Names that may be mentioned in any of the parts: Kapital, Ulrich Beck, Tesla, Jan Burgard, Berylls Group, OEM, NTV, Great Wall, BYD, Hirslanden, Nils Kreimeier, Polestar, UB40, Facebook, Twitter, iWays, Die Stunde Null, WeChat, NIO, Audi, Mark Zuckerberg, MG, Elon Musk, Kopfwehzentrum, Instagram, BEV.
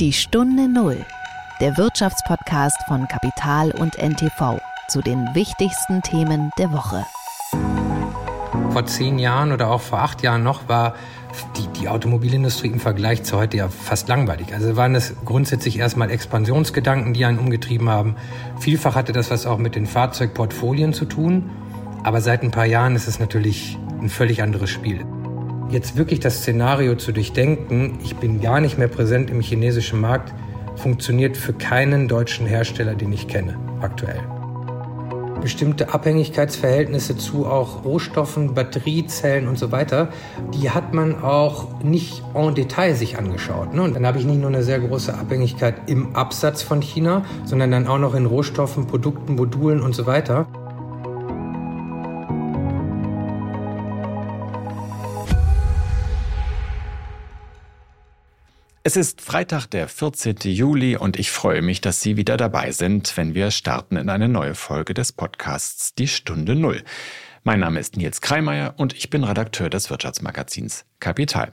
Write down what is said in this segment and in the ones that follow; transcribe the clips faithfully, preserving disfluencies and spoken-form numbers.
Die Stunde Null, der Wirtschaftspodcast von Kapital und N T V zu den wichtigsten Themen der Woche. Vor zehn Jahren oder auch vor acht Jahren noch war die, die Automobilindustrie im Vergleich zu heute ja fast langweilig. Also waren es grundsätzlich erstmal Expansionsgedanken, die einen umgetrieben haben. Vielfach hatte das was auch mit den Fahrzeugportfolien zu tun. Aber seit ein paar Jahren ist es natürlich ein völlig anderes Spiel. Jetzt wirklich das Szenario zu durchdenken, ich bin gar nicht mehr präsent im chinesischen Markt, funktioniert für keinen deutschen Hersteller, den ich kenne, aktuell. Bestimmte Abhängigkeitsverhältnisse zu auch Rohstoffen, Batteriezellen und so weiter, die hat man auch nicht en Detail sich angeschaut. Ne? Und dann habe ich nicht nur eine sehr große Abhängigkeit im Absatz von China, sondern dann auch noch in Rohstoffen, Produkten, Modulen und so weiter. Es ist Freitag, der vierzehnten Juli, und ich freue mich, dass Sie wieder dabei sind, wenn wir starten in eine neue Folge des Podcasts Die Stunde Null. Mein Name ist Nils Kreimeier und ich bin Redakteur des Wirtschaftsmagazins Kapital.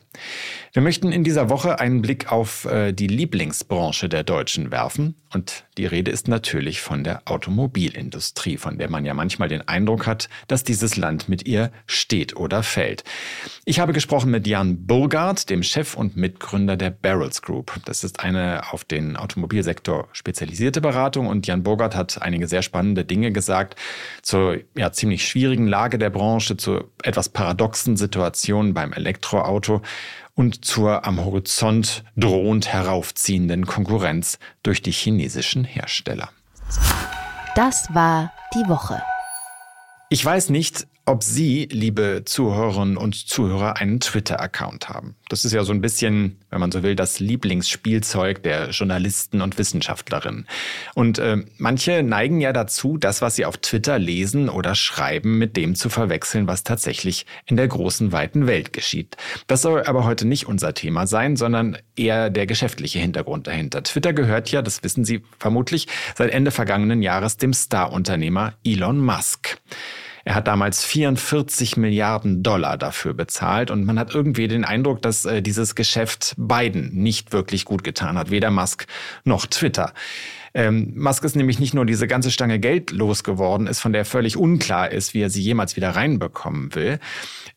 Wir möchten in dieser Woche einen Blick auf äh, die Lieblingsbranche der Deutschen werfen. Und die Rede ist natürlich von der Automobilindustrie, von der man ja manchmal den Eindruck hat, dass dieses Land mit ihr steht oder fällt. Ich habe gesprochen mit Jan Burgard, dem Chef und Mitgründer der Berylls Group. Das ist eine auf den Automobilsektor spezialisierte Beratung, und Jan Burgard hat einige sehr spannende Dinge gesagt zur ja, ziemlich schwierigen Lage der Branche, zur etwas paradoxen Situation beim Elektroauto und zur am Horizont drohend heraufziehenden Konkurrenz durch die chinesischen Hersteller. Das war die Woche. Ich weiß nicht, ob Sie, liebe Zuhörerinnen und Zuhörer, einen Twitter-Account haben. Das ist ja so ein bisschen, wenn man so will, das Lieblingsspielzeug der Journalisten und Wissenschaftlerinnen. Und äh, manche neigen ja dazu, das, was sie auf Twitter lesen oder schreiben, mit dem zu verwechseln, was tatsächlich in der großen, weiten Welt geschieht. Das soll aber heute nicht unser Thema sein, sondern eher der geschäftliche Hintergrund dahinter. Twitter gehört ja, das wissen Sie vermutlich, seit Ende vergangenen Jahres dem Star-Unternehmer Elon Musk. Er hat damals vierundvierzig Milliarden Dollar dafür bezahlt, und man hat irgendwie den Eindruck, dass äh, dieses Geschäft beiden nicht wirklich gut getan hat, weder Musk noch Twitter. Ähm, Musk ist nämlich nicht nur diese ganze Stange Geld losgeworden, ist, von der völlig unklar ist, wie er sie jemals wieder reinbekommen will.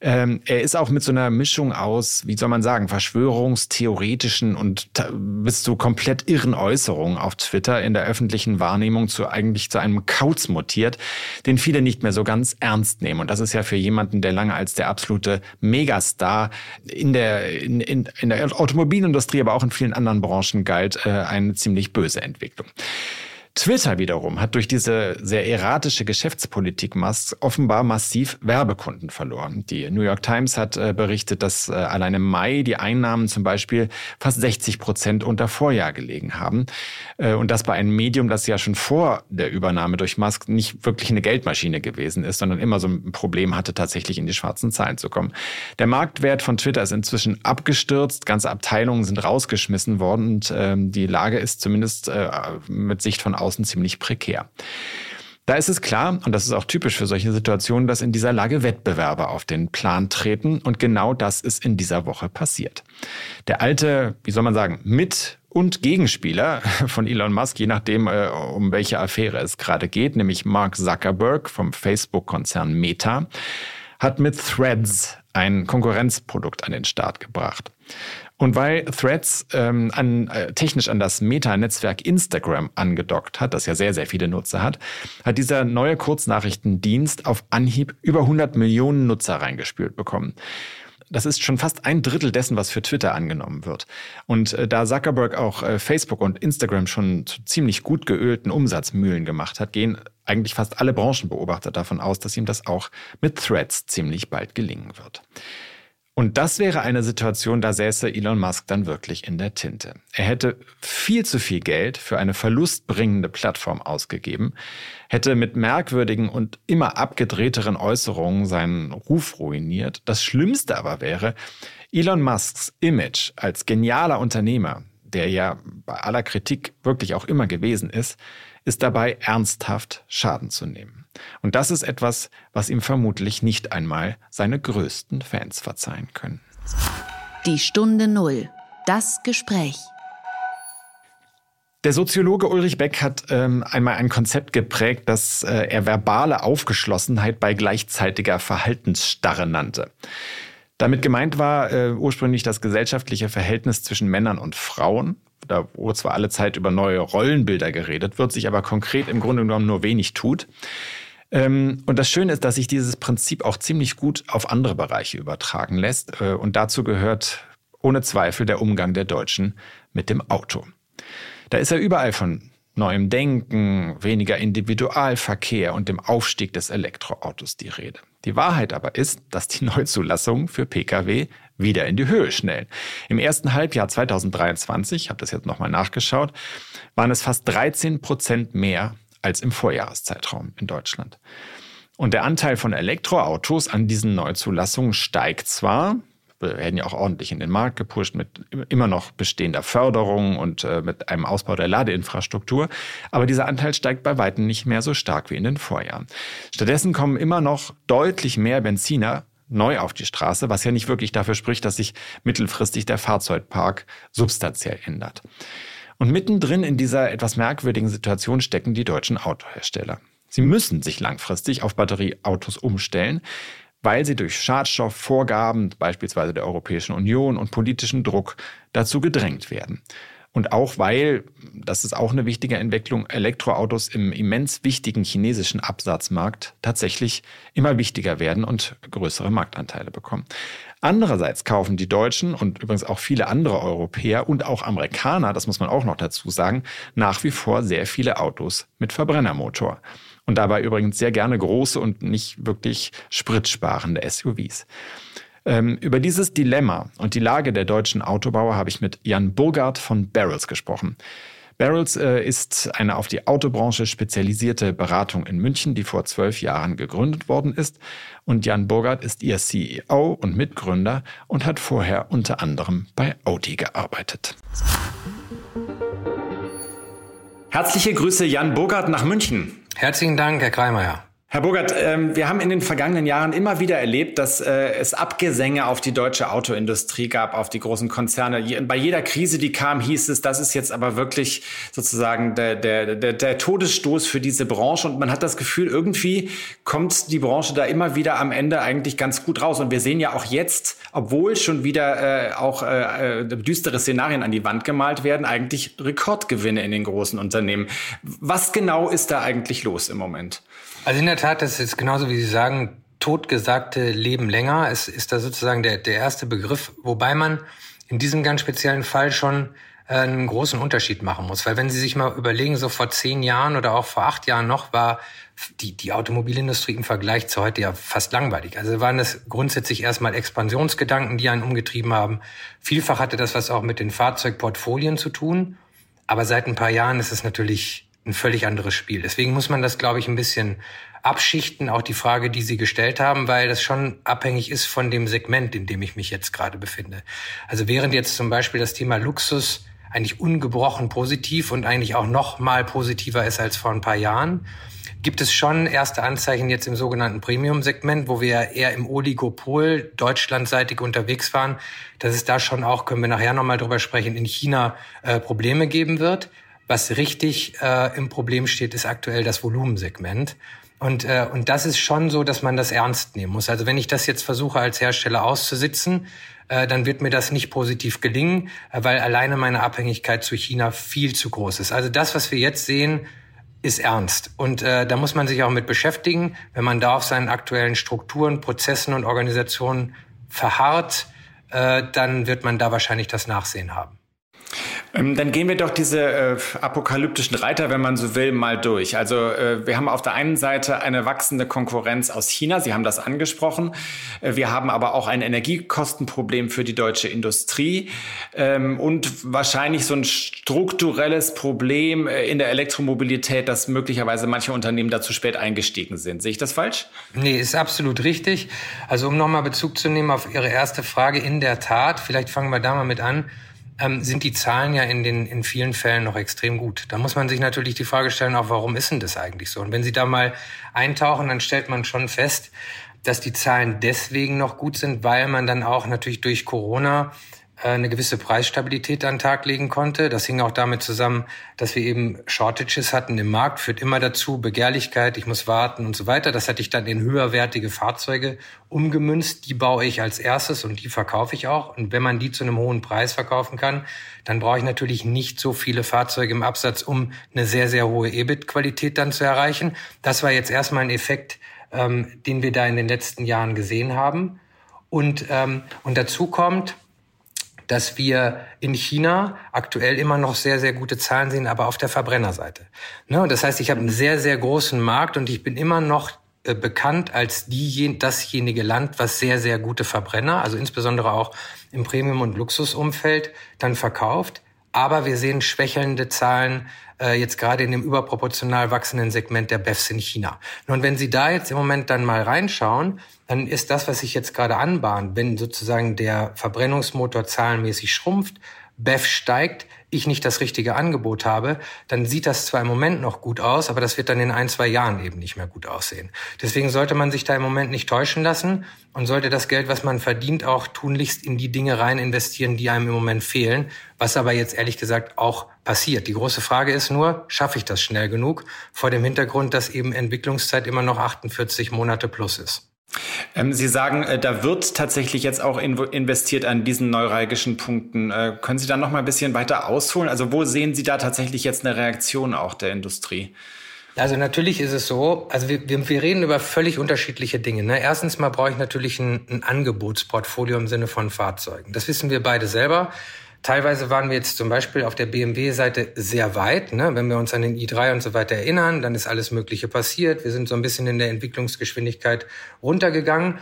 Ähm, er ist auch mit so einer Mischung aus, wie soll man sagen, verschwörungstheoretischen und t- bis zu komplett irren Äußerungen auf Twitter in der öffentlichen Wahrnehmung zu eigentlich zu einem Kauz mutiert, den viele nicht mehr so ganz ernst nehmen. Und das ist ja für jemanden, der lange als der absolute Megastar in der, in, in, in der Automobilindustrie, aber auch in vielen anderen Branchen galt, äh, eine ziemlich böse Entwicklung. Twitter wiederum hat durch diese sehr erratische Geschäftspolitik Musk offenbar massiv Werbekunden verloren. Die New York Times hat äh, berichtet, dass äh, allein im Mai die Einnahmen zum Beispiel fast sechzig Prozent unter Vorjahr gelegen haben. Äh, und das bei einem Medium, das ja schon vor der Übernahme durch Musk nicht wirklich eine Geldmaschine gewesen ist, sondern immer so ein Problem hatte, tatsächlich in die schwarzen Zahlen zu kommen. Der Marktwert von Twitter ist inzwischen abgestürzt, ganze Abteilungen sind rausgeschmissen worden, und äh, die Lage ist zumindest äh, mit Sicht von außen ziemlich prekär. Da ist es klar, und das ist auch typisch für solche Situationen, dass in dieser Lage Wettbewerber auf den Plan treten, und genau das ist in dieser Woche passiert. Der alte, wie soll man sagen, Mit- und Gegenspieler von Elon Musk, je nachdem, um welche Affäre es gerade geht, nämlich Mark Zuckerberg vom Facebook-Konzern Meta, hat mit Threads ein Konkurrenzprodukt an den Start gebracht. Und weil Threads ähm, an, äh, technisch an das Meta-Netzwerk Instagram angedockt hat, das ja sehr, sehr viele Nutzer hat, hat dieser neue Kurznachrichtendienst auf Anhieb über hundert Millionen Nutzer reingespült bekommen. Das ist schon fast ein Drittel dessen, was für Twitter angenommen wird. Und äh, da Zuckerberg auch äh, Facebook und Instagram schon zu ziemlich gut geölten Umsatzmühlen gemacht hat, gehen eigentlich fast alle Branchenbeobachter davon aus, dass ihm das auch mit Threads ziemlich bald gelingen wird. Und das wäre eine Situation, da säße Elon Musk dann wirklich in der Tinte. Er hätte viel zu viel Geld für eine verlustbringende Plattform ausgegeben, hätte mit merkwürdigen und immer abgedrehteren Äußerungen seinen Ruf ruiniert. Das Schlimmste aber wäre, Elon Musks Image als genialer Unternehmer, der ja bei aller Kritik wirklich auch immer gewesen ist, ist dabei ernsthaft Schaden zu nehmen. Und das ist etwas, was ihm vermutlich nicht einmal seine größten Fans verzeihen können. Die Stunde Null. Das Gespräch. Der Soziologe Ulrich Beck hat ähm, einmal ein Konzept geprägt, das äh, er verbale Aufgeschlossenheit bei gleichzeitiger Verhaltensstarre nannte. Damit gemeint war äh, ursprünglich das gesellschaftliche Verhältnis zwischen Männern und Frauen, da wo zwar alle Zeit über neue Rollenbilder geredet wird, sich aber konkret im Grunde genommen nur wenig tut. Ähm, und das Schöne ist, dass sich dieses Prinzip auch ziemlich gut auf andere Bereiche übertragen lässt. Äh, und dazu gehört ohne Zweifel der Umgang der Deutschen mit dem Auto. Da ist er überall von neuem Denken, weniger Individualverkehr und dem Aufstieg des Elektroautos die Rede. Die Wahrheit aber ist, dass die Neuzulassungen für Pkw wieder in die Höhe schnellen. Im ersten Halbjahr zwanzig dreiundzwanzig, ich habe das jetzt nochmal nachgeschaut, waren es fast dreizehn Prozent mehr als im Vorjahreszeitraum in Deutschland. Und der Anteil von Elektroautos an diesen Neuzulassungen steigt zwar, wir werden ja auch ordentlich in den Markt gepusht mit immer noch bestehender Förderung und äh, mit einem Ausbau der Ladeinfrastruktur. Aber dieser Anteil steigt bei weitem nicht mehr so stark wie in den Vorjahren. Stattdessen kommen immer noch deutlich mehr Benziner neu auf die Straße, was ja nicht wirklich dafür spricht, dass sich mittelfristig der Fahrzeugpark substanziell ändert. Und mittendrin in dieser etwas merkwürdigen Situation stecken die deutschen Autohersteller. Sie müssen sich langfristig auf Batterieautos umstellen, weil sie durch Schadstoffvorgaben, beispielsweise der Europäischen Union, und politischen Druck dazu gedrängt werden. Und auch weil, das ist auch eine wichtige Entwicklung, Elektroautos im immens wichtigen chinesischen Absatzmarkt tatsächlich immer wichtiger werden und größere Marktanteile bekommen. Andererseits kaufen die Deutschen und übrigens auch viele andere Europäer und auch Amerikaner, das muss man auch noch dazu sagen, nach wie vor sehr viele Autos mit Verbrennermotor. Und dabei übrigens sehr gerne große und nicht wirklich spritsparende S U Vs. Ähm, über dieses Dilemma und die Lage der deutschen Autobauer habe ich mit Jan Burgard von Berylls gesprochen. Berylls äh, ist eine auf die Autobranche spezialisierte Beratung in München, die vor zwölf Jahren gegründet worden ist. Und Jan Burgard ist ihr C E O und Mitgründer und hat vorher unter anderem bei Audi gearbeitet. Herzliche Grüße, Jan Burgard, nach München. Herzlichen Dank, Herr Kreimeier. Herr Burgard, wir haben in den vergangenen Jahren immer wieder erlebt, dass es Abgesänge auf die deutsche Autoindustrie gab, auf die großen Konzerne. Bei jeder Krise, die kam, hieß es, das ist jetzt aber wirklich sozusagen der, der, der, der Todesstoß für diese Branche. Und man hat das Gefühl, irgendwie kommt die Branche da immer wieder am Ende eigentlich ganz gut raus. Und wir sehen ja auch jetzt, obwohl schon wieder auch düstere Szenarien an die Wand gemalt werden, eigentlich Rekordgewinne in den großen Unternehmen. Was genau ist da eigentlich los im Moment? Also in der Tat, das ist genauso, wie Sie sagen, totgesagte Leben länger. Es ist da sozusagen der, der erste Begriff, wobei man in diesem ganz speziellen Fall schon einen großen Unterschied machen muss. Weil wenn Sie sich mal überlegen, so vor zehn Jahren oder auch vor acht Jahren noch, war die, die Automobilindustrie im Vergleich zu heute ja fast langweilig. Also waren das grundsätzlich erstmal Expansionsgedanken, die einen umgetrieben haben. Vielfach hatte das was auch mit den Fahrzeugportfolien zu tun. Aber seit ein paar Jahren ist es natürlich ein völlig anderes Spiel. Deswegen muss man das, glaube ich, ein bisschen abschichten, auch die Frage, die Sie gestellt haben, weil das schon abhängig ist von dem Segment, in dem ich mich jetzt gerade befinde. Also während jetzt zum Beispiel das Thema Luxus eigentlich ungebrochen positiv und eigentlich auch noch mal positiver ist als vor ein paar Jahren, gibt es schon erste Anzeichen jetzt im sogenannten Premium-Segment, wo wir eher im Oligopol deutschlandseitig unterwegs waren, dass es da schon auch, können wir nachher noch mal drüber sprechen, in China äh, Probleme geben wird. Was richtig äh, im Problem steht, ist aktuell das Volumensegment. Und, äh, und das ist schon so, dass man das ernst nehmen muss. Also wenn ich das jetzt versuche, als Hersteller auszusitzen, äh, dann wird mir das nicht positiv gelingen, äh, weil alleine meine Abhängigkeit zu China viel zu groß ist. Also das, was wir jetzt sehen, ist ernst. Und äh, da muss man sich auch mit beschäftigen. Wenn man da auf seinen aktuellen Strukturen, Prozessen und Organisationen verharrt, äh, dann wird man da wahrscheinlich das Nachsehen haben. Dann gehen wir doch diese äh, apokalyptischen Reiter, wenn man so will, mal durch. Also äh, wir haben auf der einen Seite eine wachsende Konkurrenz aus China. Sie haben das angesprochen. Äh, wir haben aber auch ein Energiekostenproblem für die deutsche Industrie ähm, und wahrscheinlich so ein strukturelles Problem äh, in der Elektromobilität, dass möglicherweise manche Unternehmen da zu spät eingestiegen sind. Sehe ich das falsch? Nee, ist absolut richtig. Also um nochmal Bezug zu nehmen auf Ihre erste Frage, in der Tat, vielleicht fangen wir da mal mit an, Ähm, sind die Zahlen ja in den in vielen Fällen noch extrem gut. Da muss man sich natürlich die Frage stellen, auch warum ist denn das eigentlich so? Und wenn Sie da mal eintauchen, dann stellt man schon fest, dass die Zahlen deswegen noch gut sind, weil man dann auch natürlich durch Corona eine gewisse Preisstabilität an den Tag legen konnte. Das hing auch damit zusammen, dass wir eben Shortages hatten im Markt, führt immer dazu, Begehrlichkeit, ich muss warten und so weiter. Das hatte ich dann in höherwertige Fahrzeuge umgemünzt. Die baue ich als erstes und die verkaufe ich auch. Und wenn man die zu einem hohen Preis verkaufen kann, dann brauche ich natürlich nicht so viele Fahrzeuge im Absatz, um eine sehr, sehr hohe E B I T-Qualität dann zu erreichen. Das war jetzt erstmal ein Effekt, ähm, den wir da in den letzten Jahren gesehen haben. Und, ähm, und dazu kommt, dass wir in China aktuell immer noch sehr, sehr gute Zahlen sehen, aber auf der Verbrennerseite. Ne? Das heißt, ich habe einen sehr, sehr großen Markt und ich bin immer noch äh, bekannt als die, dasjenige Land, was sehr, sehr gute Verbrenner, also insbesondere auch im Premium- und Luxusumfeld, dann verkauft. Aber wir sehen schwächelnde Zahlen äh, jetzt gerade in dem überproportional wachsenden Segment der B E Vs in China. Und wenn Sie da jetzt im Moment dann mal reinschauen, dann ist das, was sich jetzt gerade anbahnt, wenn sozusagen der Verbrennungsmotor zahlenmäßig schrumpft, B E V steigt, ich nicht das richtige Angebot habe, dann sieht das zwar im Moment noch gut aus, aber das wird dann in ein, zwei Jahren eben nicht mehr gut aussehen. Deswegen sollte man sich da im Moment nicht täuschen lassen und sollte das Geld, was man verdient, auch tunlichst in die Dinge rein investieren, die einem im Moment fehlen, was aber jetzt ehrlich gesagt auch passiert. Die große Frage ist nur, schaffe ich das schnell genug, vor dem Hintergrund, dass eben Entwicklungszeit immer noch achtundvierzig Monate plus ist. Sie sagen, da wird tatsächlich jetzt auch investiert an diesen neuralgischen Punkten. Können Sie da noch mal ein bisschen weiter ausholen? Also wo sehen Sie da tatsächlich jetzt eine Reaktion auch der Industrie? Also natürlich ist es so, also wir, wir, wir reden über völlig unterschiedliche Dinge. Ne? Erstens mal brauche ich natürlich ein, ein Angebotsportfolio im Sinne von Fahrzeugen. Das wissen wir beide selber. Teilweise waren wir jetzt zum Beispiel auf der B M W-Seite sehr weit. Ne? Wenn wir uns an den i drei und so weiter erinnern, dann ist alles Mögliche passiert. Wir sind so ein bisschen in der Entwicklungsgeschwindigkeit runtergegangen,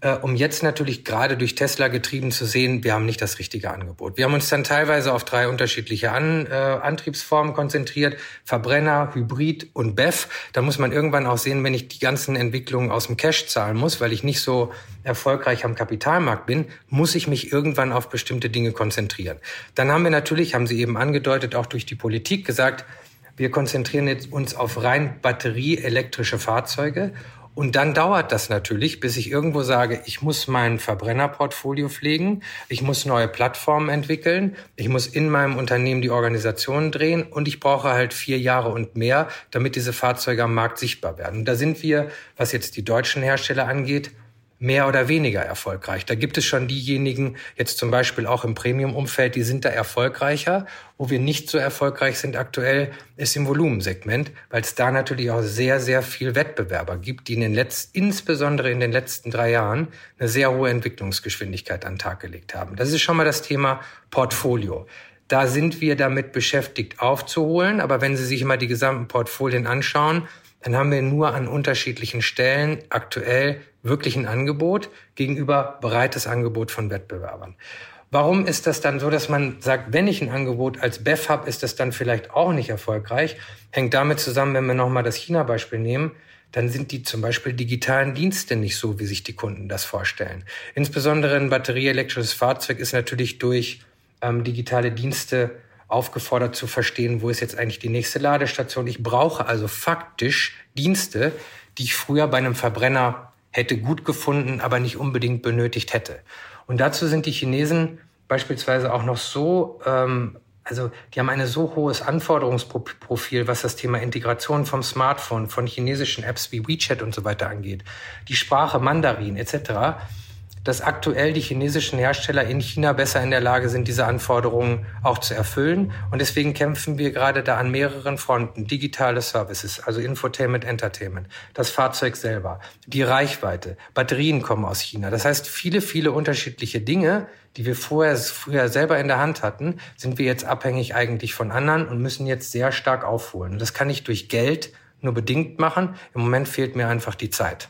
äh, um jetzt natürlich gerade durch Tesla getrieben zu sehen, wir haben nicht das richtige Angebot. Wir haben uns dann teilweise auf drei unterschiedliche an, äh, Antriebsformen konzentriert, Verbrenner, Hybrid und B E V. Da muss man irgendwann auch sehen, wenn ich die ganzen Entwicklungen aus dem Cash zahlen muss, weil ich nicht so erfolgreich am Kapitalmarkt bin, muss ich mich irgendwann auf bestimmte Dinge konzentrieren. Dann haben wir natürlich, haben Sie eben angedeutet, auch durch die Politik gesagt, wir konzentrieren jetzt uns auf rein batterieelektrische Fahrzeuge. Und dann dauert das natürlich, bis ich irgendwo sage, ich muss mein Verbrennerportfolio pflegen, ich muss neue Plattformen entwickeln, ich muss in meinem Unternehmen die Organisation drehen und ich brauche halt vier Jahre und mehr, damit diese Fahrzeuge am Markt sichtbar werden. Und da sind wir, was jetzt die deutschen Hersteller angeht, mehr oder weniger erfolgreich. Da gibt es schon diejenigen, jetzt zum Beispiel auch im Premium-Umfeld, die sind da erfolgreicher. Wo wir nicht so erfolgreich sind aktuell, ist im Volumensegment, weil es da natürlich auch sehr, sehr viel Wettbewerber gibt, die in den letzten, insbesondere in den letzten drei Jahren eine sehr hohe Entwicklungsgeschwindigkeit an den Tag gelegt haben. Das ist schon mal das Thema Portfolio. Da sind wir damit beschäftigt aufzuholen, aber wenn Sie sich mal die gesamten Portfolien anschauen, dann haben wir nur an unterschiedlichen Stellen aktuell wirklich ein Angebot gegenüber breites Angebot von Wettbewerbern. Warum ist das dann so, dass man sagt, wenn ich ein Angebot als B E V habe, ist das dann vielleicht auch nicht erfolgreich? Hängt damit zusammen, wenn wir nochmal das China-Beispiel nehmen, dann sind die zum Beispiel digitalen Dienste nicht so, wie sich die Kunden das vorstellen. Insbesondere ein batterieelektrisches Fahrzeug ist natürlich durch ähm, digitale Dienste aufgefordert zu verstehen, wo ist jetzt eigentlich die nächste Ladestation. Ich brauche also faktisch Dienste, die ich früher bei einem Verbrenner hätte gut gefunden, aber nicht unbedingt benötigt hätte. Und dazu sind die Chinesen beispielsweise auch noch so, ähm, also die haben ein so hohes Anforderungsprofil, was das Thema Integration vom Smartphone, von chinesischen Apps wie WeChat und so weiter angeht, die Sprache Mandarin et cetera, dass aktuell die chinesischen Hersteller in China besser in der Lage sind, diese Anforderungen auch zu erfüllen. Und deswegen kämpfen wir gerade da an mehreren Fronten. Digitale Services, also Infotainment, Entertainment, das Fahrzeug selber, die Reichweite, Batterien kommen aus China. Das heißt, viele, viele unterschiedliche Dinge, die wir vorher, früher selber in der Hand hatten, sind wir jetzt abhängig eigentlich von anderen und müssen jetzt sehr stark aufholen. Und das kann ich durch Geld nur bedingt machen. Im Moment fehlt mir einfach die Zeit.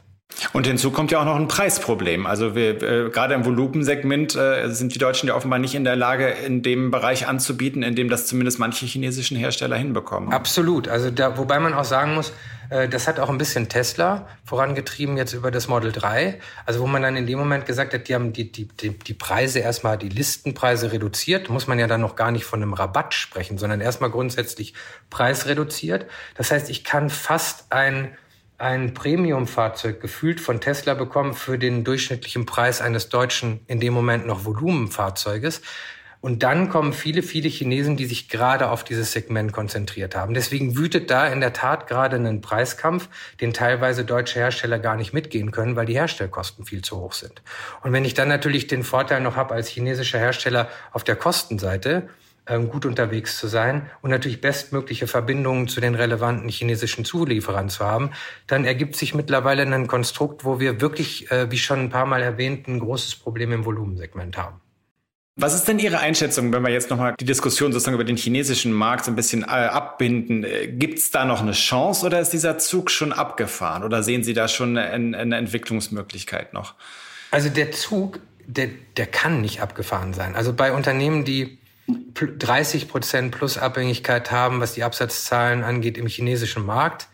Und hinzu kommt ja auch noch ein Preisproblem. Also wir, äh, gerade im Volumensegment äh, sind die Deutschen ja offenbar nicht in der Lage, in dem Bereich anzubieten, in dem das zumindest manche chinesischen Hersteller hinbekommen. Absolut. Also da, wobei man auch sagen muss, äh, das hat auch ein bisschen Tesla vorangetrieben jetzt über das Model drei. Also wo man dann in dem Moment gesagt hat, die haben die, die, die, die Preise erstmal, die Listenpreise reduziert. Muss man ja dann noch gar nicht von einem Rabatt sprechen, sondern erstmal grundsätzlich preisreduziert. Das heißt, ich kann fast ein ein Premium-Fahrzeug gefühlt von Tesla bekommen für den durchschnittlichen Preis eines deutschen, in dem Moment noch Volumenfahrzeuges. Und dann kommen viele, viele Chinesen, die sich gerade auf dieses Segment konzentriert haben. Deswegen wütet da in der Tat gerade einen Preiskampf, den teilweise deutsche Hersteller gar nicht mitgehen können, weil die Herstellkosten viel zu hoch sind. Und wenn ich dann natürlich den Vorteil noch habe, als chinesischer Hersteller auf der Kostenseite gut unterwegs zu sein und natürlich bestmögliche Verbindungen zu den relevanten chinesischen Zulieferern zu haben, dann ergibt sich mittlerweile ein Konstrukt, wo wir wirklich, wie schon ein paar Mal erwähnt, ein großes Problem im Volumensegment haben. Was ist denn Ihre Einschätzung, wenn wir jetzt nochmal die Diskussion sozusagen über den chinesischen Markt so ein bisschen abbinden? Gibt es da noch eine Chance oder ist dieser Zug schon abgefahren? Oder sehen Sie da schon eine, eine Entwicklungsmöglichkeit noch? Also der Zug, der, der kann nicht abgefahren sein. Also bei Unternehmen, die dreißig Prozent plus Abhängigkeit haben, was die Absatzzahlen angeht im chinesischen Markt.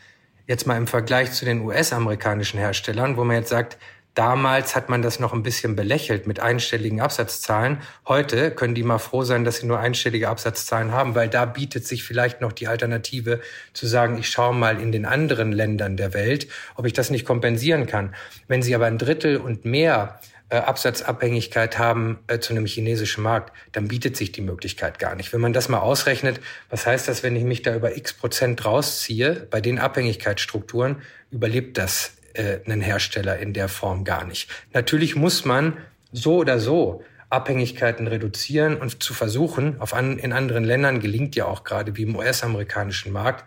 Jetzt mal im Vergleich zu den U S-amerikanischen Herstellern, wo man jetzt sagt, damals hat man das noch ein bisschen belächelt mit einstelligen Absatzzahlen. Heute können die mal froh sein, dass sie nur einstellige Absatzzahlen haben, weil da bietet sich vielleicht noch die Alternative zu sagen, ich schaue mal in den anderen Ländern der Welt, ob ich das nicht kompensieren kann. Wenn sie aber ein Drittel und mehr Absatzabhängigkeit haben äh, zu einem chinesischen Markt, dann bietet sich die Möglichkeit gar nicht. Wenn man das mal ausrechnet, was heißt das, wenn ich mich da über x Prozent rausziehe, bei den Abhängigkeitsstrukturen überlebt das äh, einen Hersteller in der Form gar nicht. Natürlich muss man so oder so Abhängigkeiten reduzieren und zu versuchen, auf an, in anderen Ländern gelingt ja auch gerade wie im U S-amerikanischen Markt,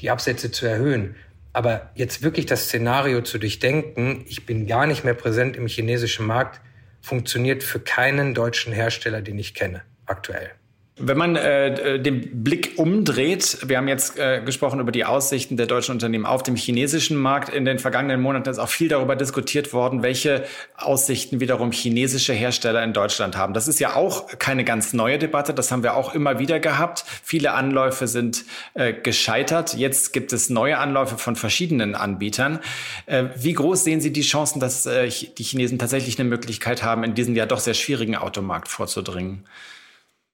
die Absätze zu erhöhen. Aber jetzt wirklich das Szenario zu durchdenken, ich bin gar nicht mehr präsent im chinesischen Markt, funktioniert für keinen deutschen Hersteller, den ich kenne, aktuell. Wenn man äh, den Blick umdreht, wir haben jetzt äh, gesprochen über die Aussichten der deutschen Unternehmen auf dem chinesischen Markt. In den vergangenen Monaten ist auch viel darüber diskutiert worden, welche Aussichten wiederum chinesische Hersteller in Deutschland haben. Das ist ja auch keine ganz neue Debatte, das haben wir auch immer wieder gehabt. Viele Anläufe sind äh, gescheitert. Jetzt gibt es neue Anläufe von verschiedenen Anbietern. Äh, wie groß sehen Sie die Chancen, dass äh, die Chinesen tatsächlich eine Möglichkeit haben, in diesen ja doch sehr schwierigen Automarkt vorzudringen?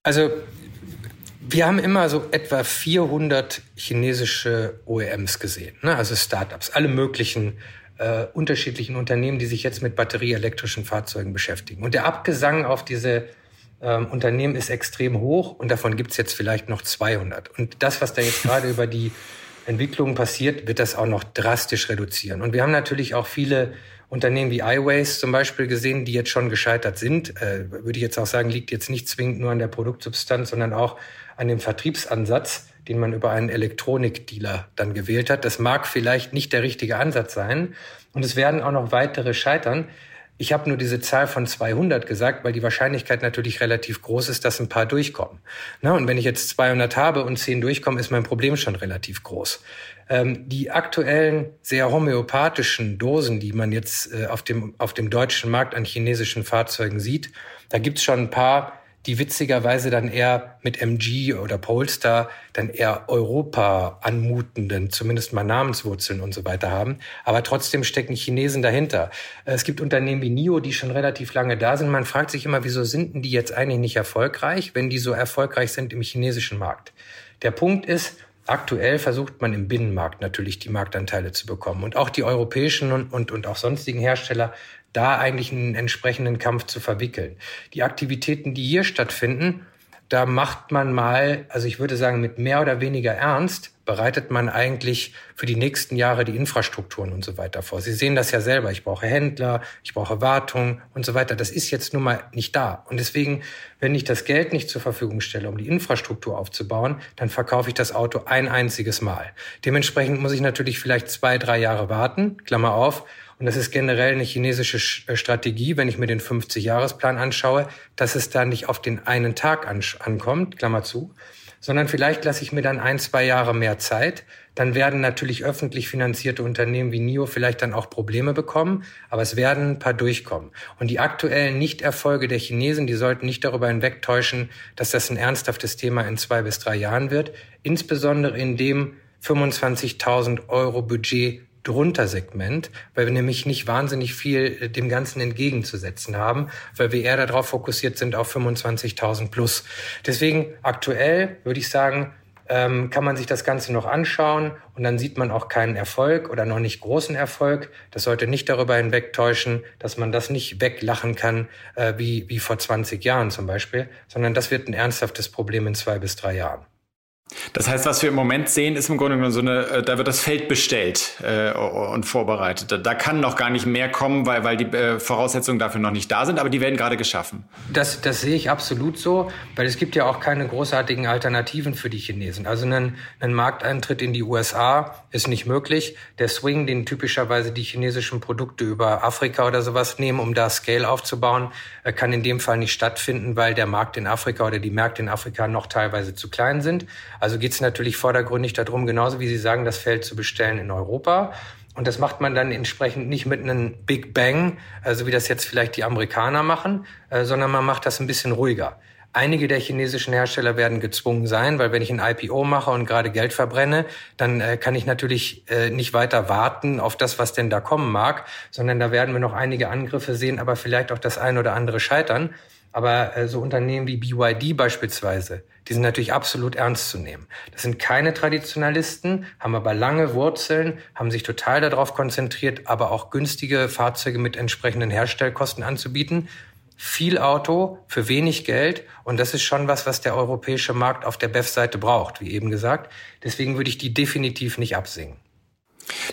Also wir haben immer so etwa vierhundert chinesische O E Ms gesehen, ne? Also Startups, alle möglichen äh, unterschiedlichen Unternehmen, die sich jetzt mit batterieelektrischen Fahrzeugen beschäftigen. Und der Abgesang auf diese ähm, Unternehmen ist extrem hoch und davon gibt es jetzt vielleicht noch zweihundert. Und das, was da jetzt gerade über die Entwicklung passiert, wird das auch noch drastisch reduzieren. Und wir haben natürlich auch viele Unternehmen wie iWays zum Beispiel gesehen, die jetzt schon gescheitert sind, äh, würde ich jetzt auch sagen, liegt jetzt nicht zwingend nur an der Produktsubstanz, sondern auch an dem Vertriebsansatz, den man über einen Elektronikdealer dann gewählt hat. Das mag vielleicht nicht der richtige Ansatz sein und es werden auch noch weitere scheitern. Ich habe nur diese Zahl von zweihundert gesagt, weil die Wahrscheinlichkeit natürlich relativ groß ist, dass ein paar durchkommen. Na, und wenn ich jetzt zweihundert habe und zehn durchkommen, ist mein Problem schon relativ groß. Ähm, die aktuellen sehr homöopathischen Dosen, die man jetzt äh, auf dem, auf dem deutschen Markt an chinesischen Fahrzeugen sieht, da gibt's schon ein paar, die witzigerweise dann eher mit M G oder Polestar dann eher Europa anmutenden, zumindest mal Namenswurzeln und so weiter haben. Aber trotzdem stecken Chinesen dahinter. Es gibt Unternehmen wie N I O, die schon relativ lange da sind. Man fragt sich immer, wieso sind denn die jetzt eigentlich nicht erfolgreich, wenn die so erfolgreich sind im chinesischen Markt? Der Punkt ist, aktuell versucht man im Binnenmarkt natürlich die Marktanteile zu bekommen. Und auch die europäischen und, und, und auch sonstigen Hersteller da eigentlich einen entsprechenden Kampf zu verwickeln. Die Aktivitäten, die hier stattfinden, da macht man mal, also ich würde sagen, mit mehr oder weniger Ernst bereitet man eigentlich für die nächsten Jahre die Infrastrukturen und so weiter vor. Sie sehen das ja selber, ich brauche Händler, ich brauche Wartung und so weiter. Das ist jetzt nun mal nicht da. Und deswegen, wenn ich das Geld nicht zur Verfügung stelle, um die Infrastruktur aufzubauen, dann verkaufe ich das Auto ein einziges Mal. Dementsprechend muss ich natürlich vielleicht zwei, drei Jahre warten, Klammer auf. Und das ist generell eine chinesische Strategie, wenn ich mir den fünfzig-Jahres-Plan anschaue, dass es da nicht auf den einen Tag an- ankommt, Klammer zu, sondern vielleicht lasse ich mir dann ein, zwei Jahre mehr Zeit. Dann werden natürlich öffentlich finanzierte Unternehmen wie N I O vielleicht dann auch Probleme bekommen, aber es werden ein paar durchkommen. Und die aktuellen Nichterfolge der Chinesen, die sollten nicht darüber hinwegtäuschen, dass das ein ernsthaftes Thema in zwei bis drei Jahren wird, insbesondere in dem fünfundzwanzigtausend Euro Budget drunter Segment, weil wir nämlich nicht wahnsinnig viel dem Ganzen entgegenzusetzen haben, weil wir eher darauf fokussiert sind auf fünfundzwanzigtausend plus. Deswegen aktuell würde ich sagen, ähm, kann man sich das Ganze noch anschauen und dann sieht man auch keinen Erfolg oder noch nicht großen Erfolg. Das sollte nicht darüber hinwegtäuschen, dass man das nicht weglachen kann, äh, wie, wie vor zwanzig Jahren zum Beispiel, sondern das wird ein ernsthaftes Problem in zwei bis drei Jahren. Das heißt, was wir im Moment sehen, ist im Grunde genommen so eine, da wird das Feld bestellt äh, und vorbereitet. Da, da kann noch gar nicht mehr kommen, weil, weil die äh, Voraussetzungen dafür noch nicht da sind, aber die werden gerade geschaffen. Das, das sehe ich absolut so, weil es gibt ja auch keine großartigen Alternativen für die Chinesen. Also ein, ein Markteintritt in die U S A ist nicht möglich. Der Swing, den typischerweise die chinesischen Produkte über Afrika oder sowas nehmen, um da Scale aufzubauen, kann in dem Fall nicht stattfinden, weil der Markt in Afrika oder die Märkte in Afrika noch teilweise zu klein sind. Also geht es natürlich vordergründig darum, genauso wie Sie sagen, das Feld zu bestellen in Europa. Und das macht man dann entsprechend nicht mit einem Big Bang, also wie das jetzt vielleicht die Amerikaner machen, sondern man macht das ein bisschen ruhiger. Einige der chinesischen Hersteller werden gezwungen sein, weil wenn ich ein I P O mache und gerade Geld verbrenne, dann äh, kann ich natürlich äh, nicht weiter warten auf das, was denn da kommen mag, sondern da werden wir noch einige Angriffe sehen, aber vielleicht auch das ein oder andere scheitern. Aber äh, so Unternehmen wie B Y D beispielsweise, die sind natürlich absolut ernst zu nehmen. Das sind keine Traditionalisten, haben aber lange Wurzeln, haben sich total darauf konzentriert, aber auch günstige Fahrzeuge mit entsprechenden Herstellkosten anzubieten. Viel Auto für wenig Geld und das ist schon was, was der europäische Markt auf der B E V-Seite braucht, wie eben gesagt. Deswegen würde ich die definitiv nicht absingen.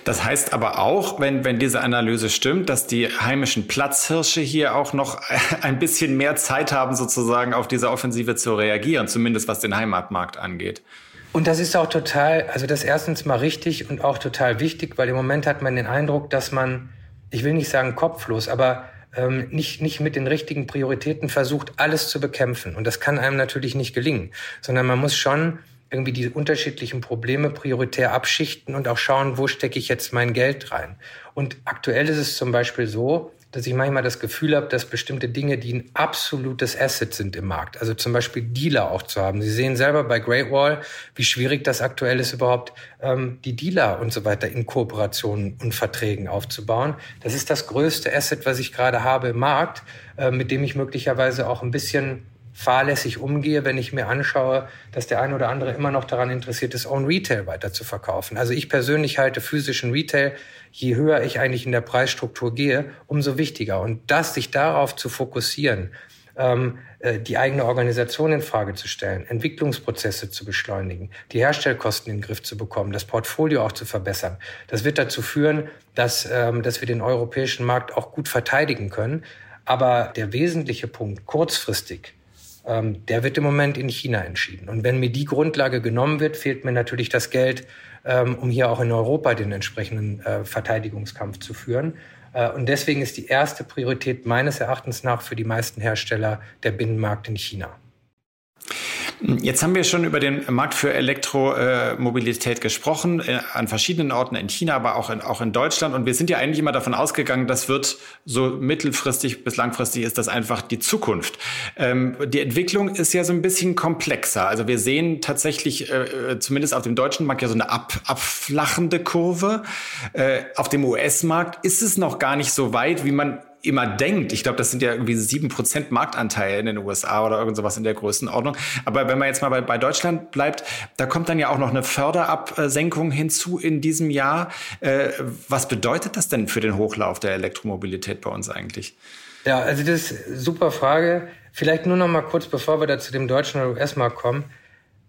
Das heißt aber auch, wenn, wenn diese Analyse stimmt, dass die heimischen Platzhirsche hier auch noch ein bisschen mehr Zeit haben, sozusagen auf diese Offensive zu reagieren, zumindest was den Heimatmarkt angeht. Und das ist auch total, also das erstens mal richtig und auch total wichtig, weil im Moment hat man den Eindruck, dass man, ich will nicht sagen kopflos, aber Ähm, nicht, nicht mit den richtigen Prioritäten versucht, alles zu bekämpfen. Und das kann einem natürlich nicht gelingen, sondern man muss schon irgendwie die unterschiedlichen Probleme prioritär abschichten und auch schauen, wo stecke ich jetzt mein Geld rein. Und aktuell ist es zum Beispiel so, dass ich manchmal das Gefühl habe, dass bestimmte Dinge, die ein absolutes Asset sind im Markt, also zum Beispiel Dealer auch zu haben. Sie sehen selber bei Great Wall, wie schwierig das aktuell ist, überhaupt ähm, die Dealer und so weiter in Kooperationen und Verträgen aufzubauen. Das ist das größte Asset, was ich gerade habe im Markt, äh, mit dem ich möglicherweise auch ein bisschen fahrlässig umgehe, wenn ich mir anschaue, dass der ein oder andere immer noch daran interessiert ist, Own Retail weiter zu verkaufen. Also ich persönlich halte physischen Retail, je höher ich eigentlich in der Preisstruktur gehe, umso wichtiger. Und das, sich darauf zu fokussieren, ähm, äh, die eigene Organisation in Frage zu stellen, Entwicklungsprozesse zu beschleunigen, die Herstellkosten in den Griff zu bekommen, das Portfolio auch zu verbessern, das wird dazu führen, dass, ähm, dass wir den europäischen Markt auch gut verteidigen können. Aber der wesentliche Punkt, kurzfristig, der wird im Moment in China entschieden. Und wenn mir die Grundlage genommen wird, fehlt mir natürlich das Geld, um hier auch in Europa den entsprechenden Verteidigungskampf zu führen. Und deswegen ist die erste Priorität meines Erachtens nach für die meisten Hersteller der Binnenmarkt in China. Jetzt haben wir schon über den Markt für Elektromobilität gesprochen, an verschiedenen Orten in China, aber auch in, auch in Deutschland. Und wir sind ja eigentlich immer davon ausgegangen, das wird so mittelfristig bis langfristig ist das einfach die Zukunft. Ähm, die Entwicklung ist ja so ein bisschen komplexer. Also wir sehen tatsächlich, äh, zumindest auf dem deutschen Markt, ja so eine ab, abflachende Kurve. Äh, auf dem U S-Markt ist es noch gar nicht so weit, wie man immer denkt. Ich glaube, das sind ja irgendwie sieben Prozent Marktanteil in den U S A oder irgend sowas in der Größenordnung. Aber wenn man jetzt mal bei, bei Deutschland bleibt, da kommt dann ja auch noch eine Förderabsenkung hinzu in diesem Jahr. Äh, was bedeutet das denn für den Hochlauf der Elektromobilität bei uns eigentlich? Ja, also das ist eine super Frage. Vielleicht nur noch mal kurz, bevor wir da zu dem deutschen oder U S-Markt kommen,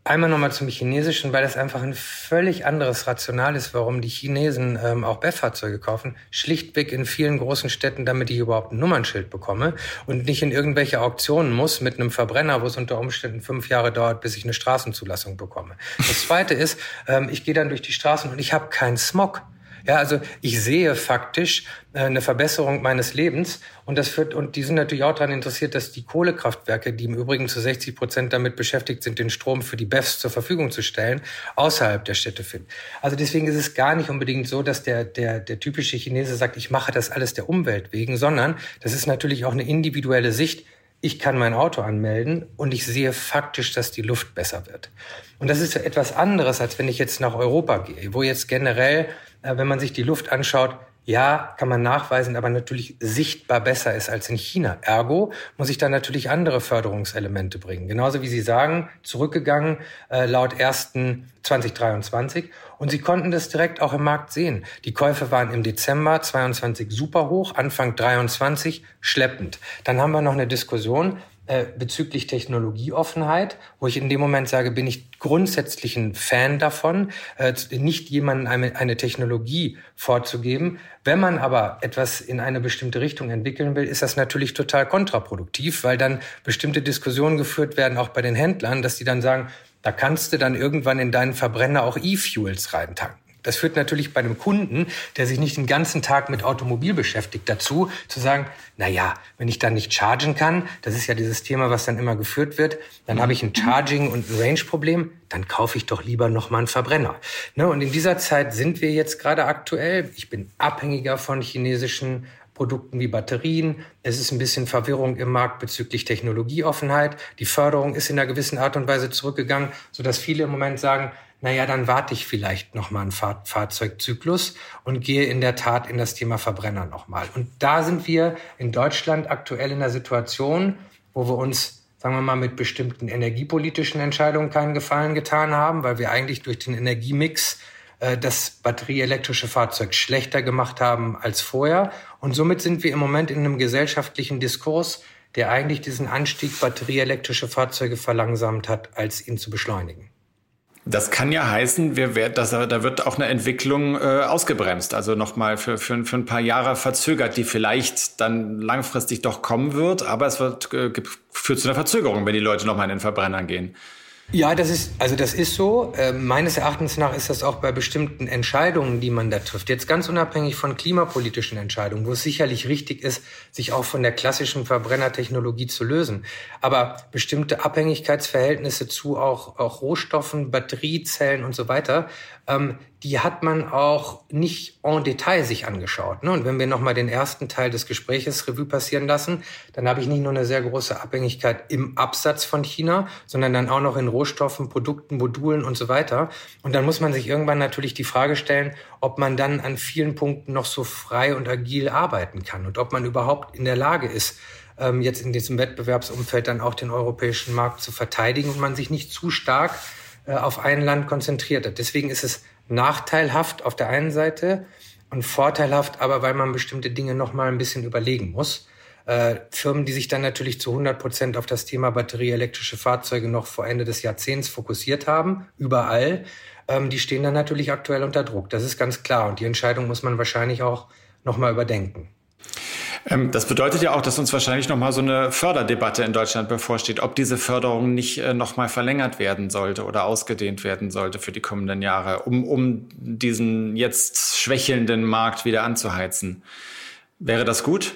einmal noch mal zum Chinesischen, weil das einfach ein völlig anderes Rational ist, warum die Chinesen ähm, auch B E V-Fahrzeuge kaufen. Schlichtweg in vielen großen Städten, damit ich überhaupt ein Nummernschild bekomme und nicht in irgendwelche Auktionen muss mit einem Verbrenner, wo es unter Umständen fünf Jahre dauert, bis ich eine Straßenzulassung bekomme. Das Zweite ist, ähm, ich gehe dann durch die Straßen und ich habe keinen Smog. Ja, also ich sehe faktisch äh, eine Verbesserung meines Lebens und das führt, und die sind natürlich auch daran interessiert, dass die Kohlekraftwerke, die im Übrigen zu sechzig Prozent damit beschäftigt sind, den Strom für die B E Vs zur Verfügung zu stellen, außerhalb der Städte finden. Also deswegen ist es gar nicht unbedingt so, dass der, der, der typische Chinese sagt, ich mache das alles der Umwelt wegen, sondern das ist natürlich auch eine individuelle Sicht. Ich kann mein Auto anmelden und ich sehe faktisch, dass die Luft besser wird. Und das ist etwas anderes, als wenn ich jetzt nach Europa gehe, wo jetzt generell, wenn man sich die Luft anschaut, ja, kann man nachweisen, aber natürlich sichtbar besser ist als in China. Ergo muss ich da natürlich andere Förderungselemente bringen. Genauso wie Sie sagen, zurückgegangen äh, laut ersten zweitausenddreiundzwanzig. Und Sie konnten das direkt auch im Markt sehen. Die Käufe waren im Dezember zweiundzwanzig super hoch, Anfang dreiundzwanzig schleppend. Dann haben wir noch eine Diskussion äh, bezüglich Technologieoffenheit, wo ich in dem Moment sage, bin ich grundsätzlich ein Fan davon, äh, nicht jemandem eine, eine Technologie vorzugeben. Wenn man aber etwas in eine bestimmte Richtung entwickeln will, ist das natürlich total kontraproduktiv, weil dann bestimmte Diskussionen geführt werden, auch bei den Händlern, dass die dann sagen, da kannst du dann irgendwann in deinen Verbrenner auch E-Fuels reintanken. Das führt natürlich bei einem Kunden, der sich nicht den ganzen Tag mit Automobil beschäftigt, dazu zu sagen, na ja, wenn ich dann nicht chargen kann, das ist ja dieses Thema, was dann immer geführt wird, dann habe ich ein Charging- und ein Range-Problem, dann kaufe ich doch lieber nochmal einen Verbrenner. Ne? Und in dieser Zeit sind wir jetzt gerade aktuell. Ich bin abhängiger von chinesischen Produkten wie Batterien. Es ist ein bisschen Verwirrung im Markt bezüglich Technologieoffenheit. Die Förderung ist in einer gewissen Art und Weise zurückgegangen, sodass viele im Moment sagen, naja, dann warte ich vielleicht nochmal einen Fahr- Fahrzeugzyklus und gehe in der Tat in das Thema Verbrenner nochmal. Und da sind wir in Deutschland aktuell in einer Situation, wo wir uns, sagen wir mal, mit bestimmten energiepolitischen Entscheidungen keinen Gefallen getan haben, weil wir eigentlich durch den Energiemix das batterieelektrische Fahrzeug schlechter gemacht haben als vorher. Und somit sind wir im Moment in einem gesellschaftlichen Diskurs, der eigentlich diesen Anstieg batterieelektrische Fahrzeuge verlangsamt hat, als ihn zu beschleunigen. Das kann ja heißen, wir werd, dass, da wird auch eine Entwicklung äh, ausgebremst, also nochmal für, für, für ein paar Jahre verzögert, die vielleicht dann langfristig doch kommen wird, aber es wird, äh, führt zu einer Verzögerung, wenn die Leute nochmal in den Verbrennern gehen. Ja, das ist, also das ist so. Äh, meines Erachtens nach ist das auch bei bestimmten Entscheidungen, die man da trifft. Jetzt ganz unabhängig von klimapolitischen Entscheidungen, wo es sicherlich richtig ist, sich auch von der klassischen Verbrennertechnologie zu lösen. Aber bestimmte Abhängigkeitsverhältnisse zu auch, auch Rohstoffen, Batteriezellen und so weiter, ähm, die hat man auch nicht en Detail sich angeschaut. Ne? Und wenn wir nochmal den ersten Teil des Gespräches Revue passieren lassen, dann habe ich nicht nur eine sehr große Abhängigkeit im Absatz von China, sondern dann auch noch in Rohstoffen, Produkten, Modulen und so weiter. Und dann muss man sich irgendwann natürlich die Frage stellen, ob man dann an vielen Punkten noch so frei und agil arbeiten kann und ob man überhaupt in der Lage ist, jetzt in diesem Wettbewerbsumfeld dann auch den europäischen Markt zu verteidigen und man sich nicht zu stark auf ein Land konzentriert hat. Deswegen ist es nachteilhaft auf der einen Seite und vorteilhaft, aber weil man bestimmte Dinge noch mal ein bisschen überlegen muss. Äh, Firmen, die sich dann natürlich zu hundert Prozent auf das Thema batterieelektrische Fahrzeuge noch vor Ende des Jahrzehnts fokussiert haben, überall, ähm, die stehen dann natürlich aktuell unter Druck. Das ist ganz klar und die Entscheidung muss man wahrscheinlich auch noch mal überdenken. Das bedeutet ja auch, dass uns wahrscheinlich nochmal so eine Förderdebatte in Deutschland bevorsteht, ob diese Förderung nicht nochmal verlängert werden sollte oder ausgedehnt werden sollte für die kommenden Jahre, um, um diesen jetzt schwächelnden Markt wieder anzuheizen. Wäre das gut?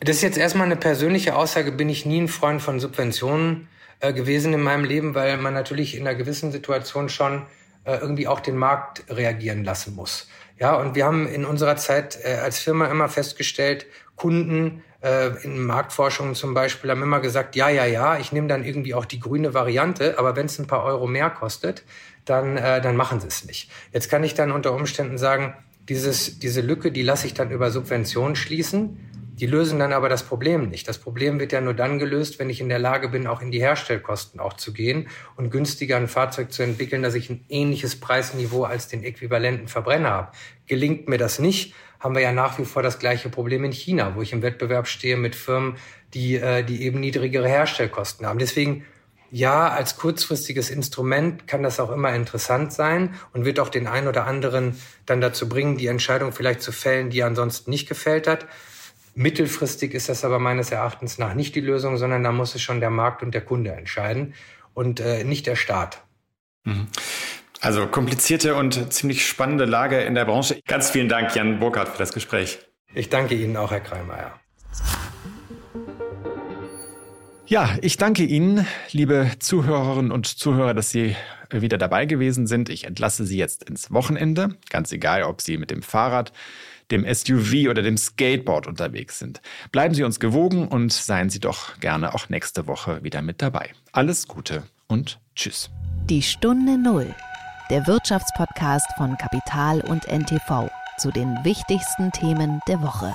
Das ist jetzt erstmal eine persönliche Aussage, bin ich nie ein Freund von Subventionen äh, gewesen in meinem Leben, weil man natürlich in einer gewissen Situation schon äh, irgendwie auch den Markt reagieren lassen muss. Ja, und wir haben in unserer Zeit äh, als Firma immer festgestellt, Kunden äh, in Marktforschungen zum Beispiel haben immer gesagt, ja, ja, ja, ich nehme dann irgendwie auch die grüne Variante, aber wenn es ein paar Euro mehr kostet, dann, äh, dann machen sie es nicht. Jetzt kann ich dann unter Umständen sagen, dieses, diese Lücke, die lasse ich dann über Subventionen schließen. Die lösen dann aber das Problem nicht. Das Problem wird ja nur dann gelöst, wenn ich in der Lage bin, auch in die Herstellkosten auch zu gehen und günstiger ein Fahrzeug zu entwickeln, dass ich ein ähnliches Preisniveau als den äquivalenten Verbrenner habe. Gelingt mir das nicht, haben wir ja nach wie vor das gleiche Problem in China, wo ich im Wettbewerb stehe mit Firmen, die, die eben niedrigere Herstellkosten haben. Deswegen, ja, als kurzfristiges Instrument kann das auch immer interessant sein und wird auch den einen oder anderen dann dazu bringen, die Entscheidung vielleicht zu fällen, die er ansonsten nicht gefällt hat. Mittelfristig ist das aber meines Erachtens nach nicht die Lösung, sondern da muss es schon der Markt und der Kunde entscheiden und äh, nicht der Staat. Also komplizierte und ziemlich spannende Lage in der Branche. Ganz vielen Dank, Jan Burgard, für das Gespräch. Ich danke Ihnen auch, Herr Kreimeier. Ja, ich danke Ihnen, liebe Zuhörerinnen und Zuhörer, dass Sie wieder dabei gewesen sind. Ich entlasse Sie jetzt ins Wochenende, ganz egal, ob Sie mit dem Fahrrad, dem S U V oder dem Skateboard unterwegs sind. Bleiben Sie uns gewogen und seien Sie doch gerne auch nächste Woche wieder mit dabei. Alles Gute und tschüss. Die Stunde Null, der Wirtschaftspodcast von Kapital und N T V. zu den wichtigsten Themen der Woche.